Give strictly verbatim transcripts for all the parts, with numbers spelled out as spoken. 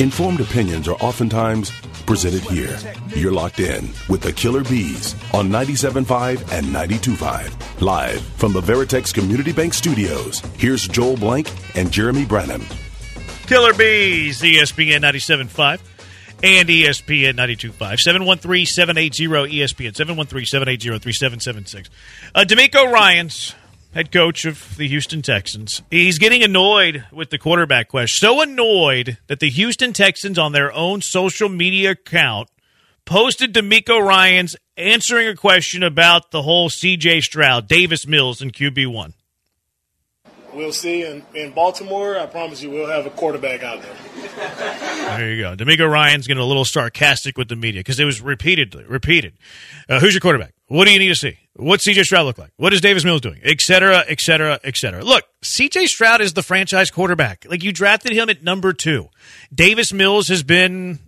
Informed opinions are oftentimes presented here. You're locked in with the Killer Bees on ninety-seven point five and ninety-two point five. Live from the Veritex Community Bank Studios, here's Joel Blank and Jeremy Branham. Killer Bees, E S P N ninety-seven point five and E S P N ninety-two point five. seven one three, seven eight zero, E S P N, seven one three, seven eight zero, three seven seven six. Uh, DeMeco Ryans, head coach of the Houston Texans. He's getting annoyed with the quarterback question. So annoyed that the Houston Texans on their own social media account posted DeMeco Ryans answering a question about the whole C J. Stroud, Davis Mills, and Q B one. We'll see. In, in Baltimore, I promise you we'll have a quarterback out there. There you go. DeMeco Ryans getting a little sarcastic with the media because it was repeatedly, repeated. Uh, who's your quarterback? What do you need to see? What's C J. Stroud look like? What is Davis Mills doing? Et cetera, et cetera, et cetera. Look, C J. Stroud is the franchise quarterback. Like, you drafted him at number two. Davis Mills has been,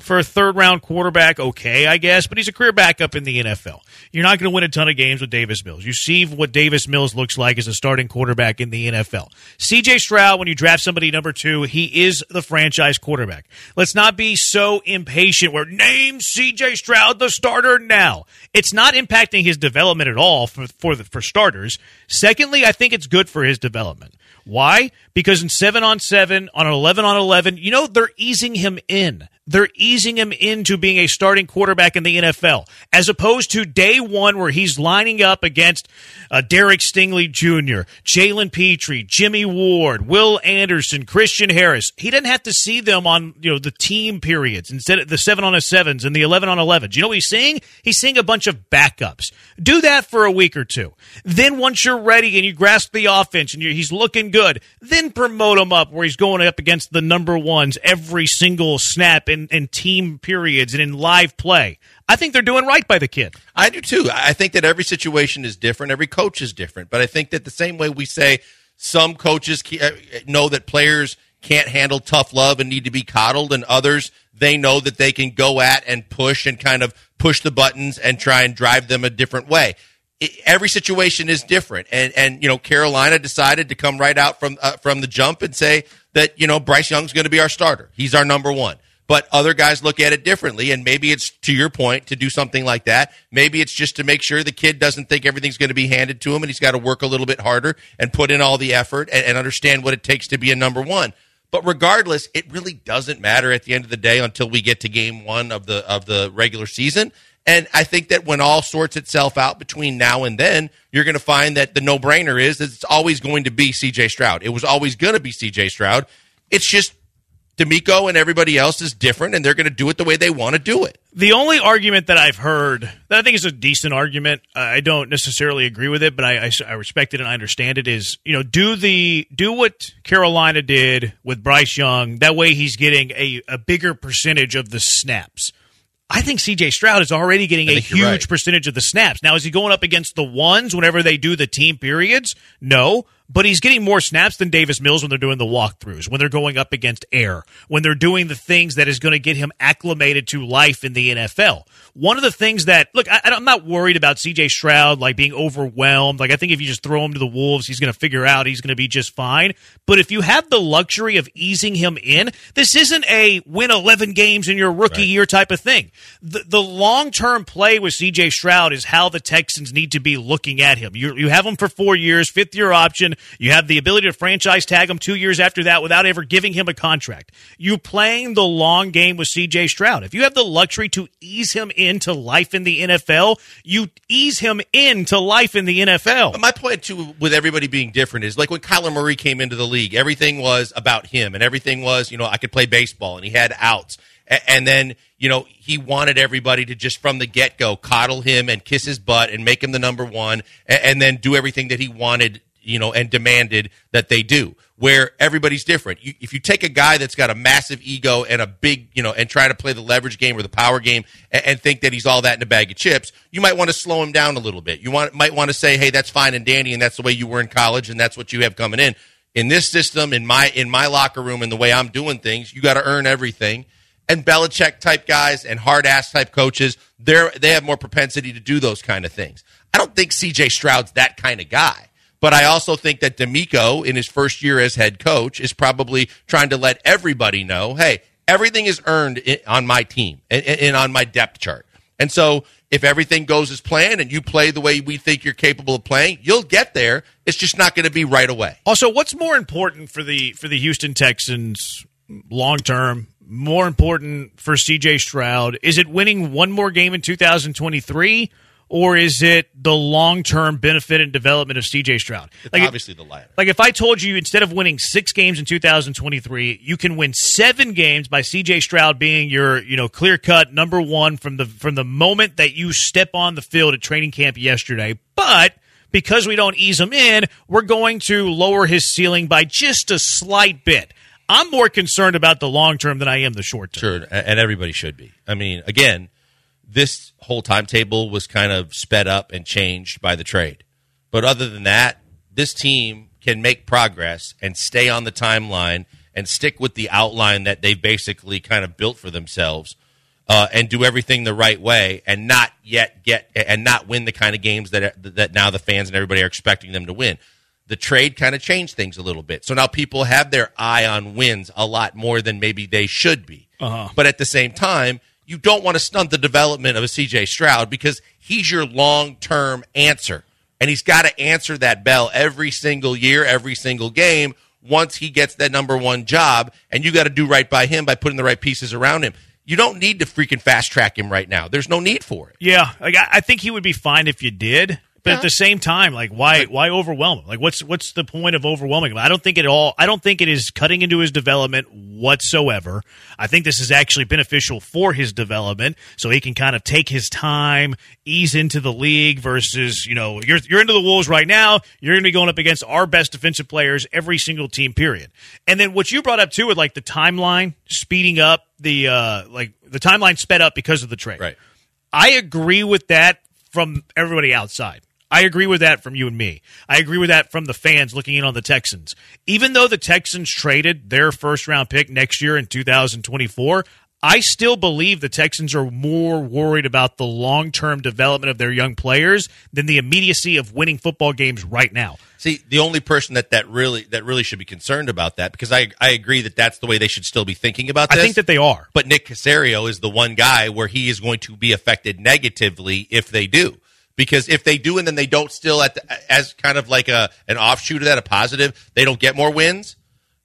for a third-round quarterback, okay, I guess, but he's a career backup in the N F L. You're not going to win a ton of games with Davis Mills. You see what Davis Mills looks like as a starting quarterback in the N F L. C J. Stroud, when you draft somebody number two, he is the franchise quarterback. Let's not be so impatient where, name C J. Stroud the starter now. It's not impacting his development at all for, for, the, for starters. Secondly, I think it's good for his development. Why? Because in seven on seven, on eleven on eleven, you know, they're easing him in. They're easing him into being a starting quarterback in the N F L, as opposed to day one where he's lining up against uh, Derek Stingley Junior, Jalen Pitre, Jimmy Ward, Will Anderson, Christian Harris. He didn't have to see them on, you know, the team periods, instead of the seven on sevens and the eleven on elevens. You know what he's seeing? He's seeing a bunch of backups. Do that for a week or two. Then once you're ready and you grasp the offense and you're, he's looking good, then promote him up where he's going up against the number ones every single snap in, in team periods and in live play. I think they're doing right by the kid. I do too. I think that every situation is different. Every coach is different. But I think that the same way we say some coaches know that players can't handle tough love and need to be coddled, and others, they know that they can go at and push and kind of push the buttons and try and drive them a different way. Every situation is different, and and you know, Carolina decided to come right out from uh, from the jump and say that, you know, Bryce Young's going to be our starter. He's our number one. But other guys look at it differently, and maybe it's, to your point, to do something like that. Maybe it's just to make sure the kid doesn't think everything's going to be handed to him, and he's got to work a little bit harder and put in all the effort and, and understand what it takes to be a number one. But regardless, it really doesn't matter at the end of the day until we get to game one of the of the regular season. And I think that when all sorts itself out between now and then, you're going to find that the no-brainer is that it's always going to be C J. Stroud. It was always going to be C J. Stroud. It's just DeMeco and everybody else is different, and they're going to do it the way they want to do it. The only argument that I've heard that I think is a decent argument, I don't necessarily agree with it, but I, I, I respect it and I understand it, is, you know, do the do what Carolina did with Bryce Young. That way he's getting a, a bigger percentage of the snaps. I think C J. Stroud is already getting a huge right. percentage of the snaps. Now, is he going up against the ones whenever they do the team periods? No, but he's getting more snaps than Davis Mills when they're doing the walkthroughs, when they're going up against air, when they're doing the things that is going to get him acclimated to life in the N F L. One of the things that, look, I, I'm not worried about C J. Stroud like being overwhelmed. Like, I think if you just throw him to the wolves, he's going to figure out he's going to be just fine. But if you have the luxury of easing him in, this isn't a win eleven games in your rookie right. year type of thing. The, the long-term play with C J. Stroud is how the Texans need to be looking at him. You, you have him for four years, fifth-year option. You have the ability to franchise tag him two years after that without ever giving him a contract. You're playing the long game with C J. Stroud. If you have the luxury to ease him into life in the N F L, you ease him into life in the N F L. But my point, too, with everybody being different is, like, when Kyler Murray came into the league, everything was about him, and everything was, you know, I could play baseball, and he had outs. And then, you know, he wanted everybody to just from the get-go coddle him and kiss his butt and make him the number one and then do everything that he wanted, you know, and demanded that they do, where everybody's different. You, if you take a guy that's got a massive ego and a big, you know, and try to play the leverage game or the power game and, and think that he's all that in a bag of chips, you might want to slow him down a little bit. You want might want to say, hey, that's fine and dandy, and that's the way you were in college, and that's what you have coming in. In this system, in my in my locker room, and the way I'm doing things, you got to earn everything. And Belichick-type guys and hard-ass-type coaches, they're, they have more propensity to do those kind of things. I don't think C J. Stroud's that kind of guy. But I also think that DeMeco, in his first year as head coach, is probably trying to let everybody know, hey, everything is earned on my team and on my depth chart. And so if everything goes as planned and you play the way we think you're capable of playing, you'll get there. It's just not going to be right away. Also, what's more important for the for the Houston Texans long term? More important for C J. Stroud? Is it winning one more game in two thousand twenty-three? Or is it the long-term benefit and development of C J. Stroud? Like obviously the latter. Like if I told you instead of winning six games in two thousand twenty-three, you can win seven games by C J. Stroud being your, you know, clear-cut number one from the from the moment that you step on the field at training camp yesterday. But because we don't ease him in, we're going to lower his ceiling by just a slight bit. I'm more concerned about the long-term than I am the short-term. Sure, and everybody should be. I mean, again, this whole timetable was kind of sped up and changed by the trade. But other than that, this team can make progress and stay on the timeline and stick with the outline that they've basically kind of built for themselves uh, and do everything the right way and not yet get and not win the kind of games that that now the fans and everybody are expecting them to win. The trade kind of changed things a little bit. So now people have their eye on wins a lot more than maybe they should be. Uh-huh. But at the same time, you don't want to stunt the development of a C J. Stroud because he's your long-term answer. And he's got to answer that bell every single year, every single game, once he gets that number one job. And you got to do right by him by putting the right pieces around him. You don't need to freaking fast-track him right now. There's no need for it. Yeah, like I think he would be fine if you did. But yeah. At the same time, like why why overwhelm him? Like what's what's the point of overwhelming him? I don't think it all I don't think it is cutting into his development whatsoever. I think this is actually beneficial for his development so he can kind of take his time, ease into the league versus, you know, you're you're into the Wolves right now, you're going to be going up against our best defensive players every single team period. And then what you brought up too with like the timeline speeding up, the uh like the timeline sped up because of the trade. Right. I agree with that from everybody outside. I agree with that from you and me. I agree with that from the fans looking in on the Texans. Even though the Texans traded their first-round pick next year in two thousand twenty-four, I still believe the Texans are more worried about the long-term development of their young players than the immediacy of winning football games right now. See, the only person that, that really that really should be concerned about that, because I I agree that that's the way they should still be thinking about this. I think that they are. But Nick Caserio is the one guy where he is going to be affected negatively if they do. Because if they do and then they don't still, at the, as kind of like a an offshoot of that, a positive, they don't get more wins,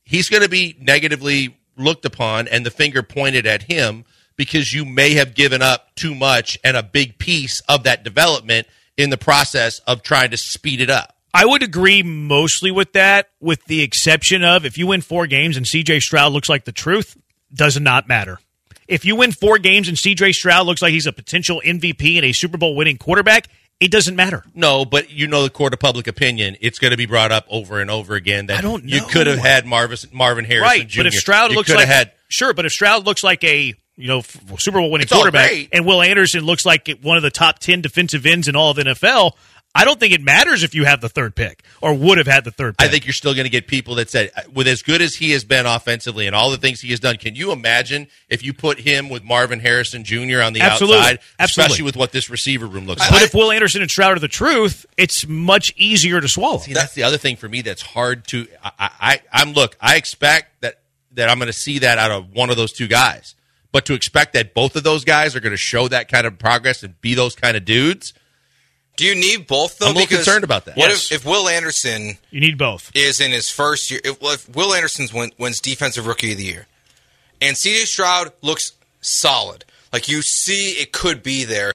he's going to be negatively looked upon and the finger pointed at him because you may have given up too much and a big piece of that development in the process of trying to speed it up. I would agree mostly with that, with the exception of if you win four games and C J. Stroud looks like the truth, does not matter. If you win four games and C J. Stroud looks like he's a potential M V P and a Super Bowl winning quarterback, it doesn't matter. No, but you know the court of public opinion. It's going to be brought up over and over again that I don't know. You could have had Marvis, Marvin Harrison right, Junior Right, but if Stroud you looks like had, sure, but if Stroud looks like a you know Super Bowl winning quarterback and Will Anderson looks like one of the top ten defensive ends in all of the N F L, I don't think it matters if you have the third pick or would have had the third pick. I think you're still going to get people that said, with as good as he has been offensively and all the things he has done, can you imagine if you put him with Marvin Harrison Junior on the Absolutely. outside, Absolutely. especially with what this receiver room looks I, like? But if Will Anderson and Stroud are the truth, it's much easier to swallow. See, that's the other thing for me that's hard to I, – I, I'm look, I expect that, that I'm going to see that out of one of those two guys. But to expect that both of those guys are going to show that kind of progress and be those kind of dudes – do you need both, though? I'm a little because concerned about that. What yes. if, if Will Anderson you need both. is in his first year? If, if Will Anderson win, wins Defensive Rookie of the Year, and C J. Stroud looks solid, like you see it could be there,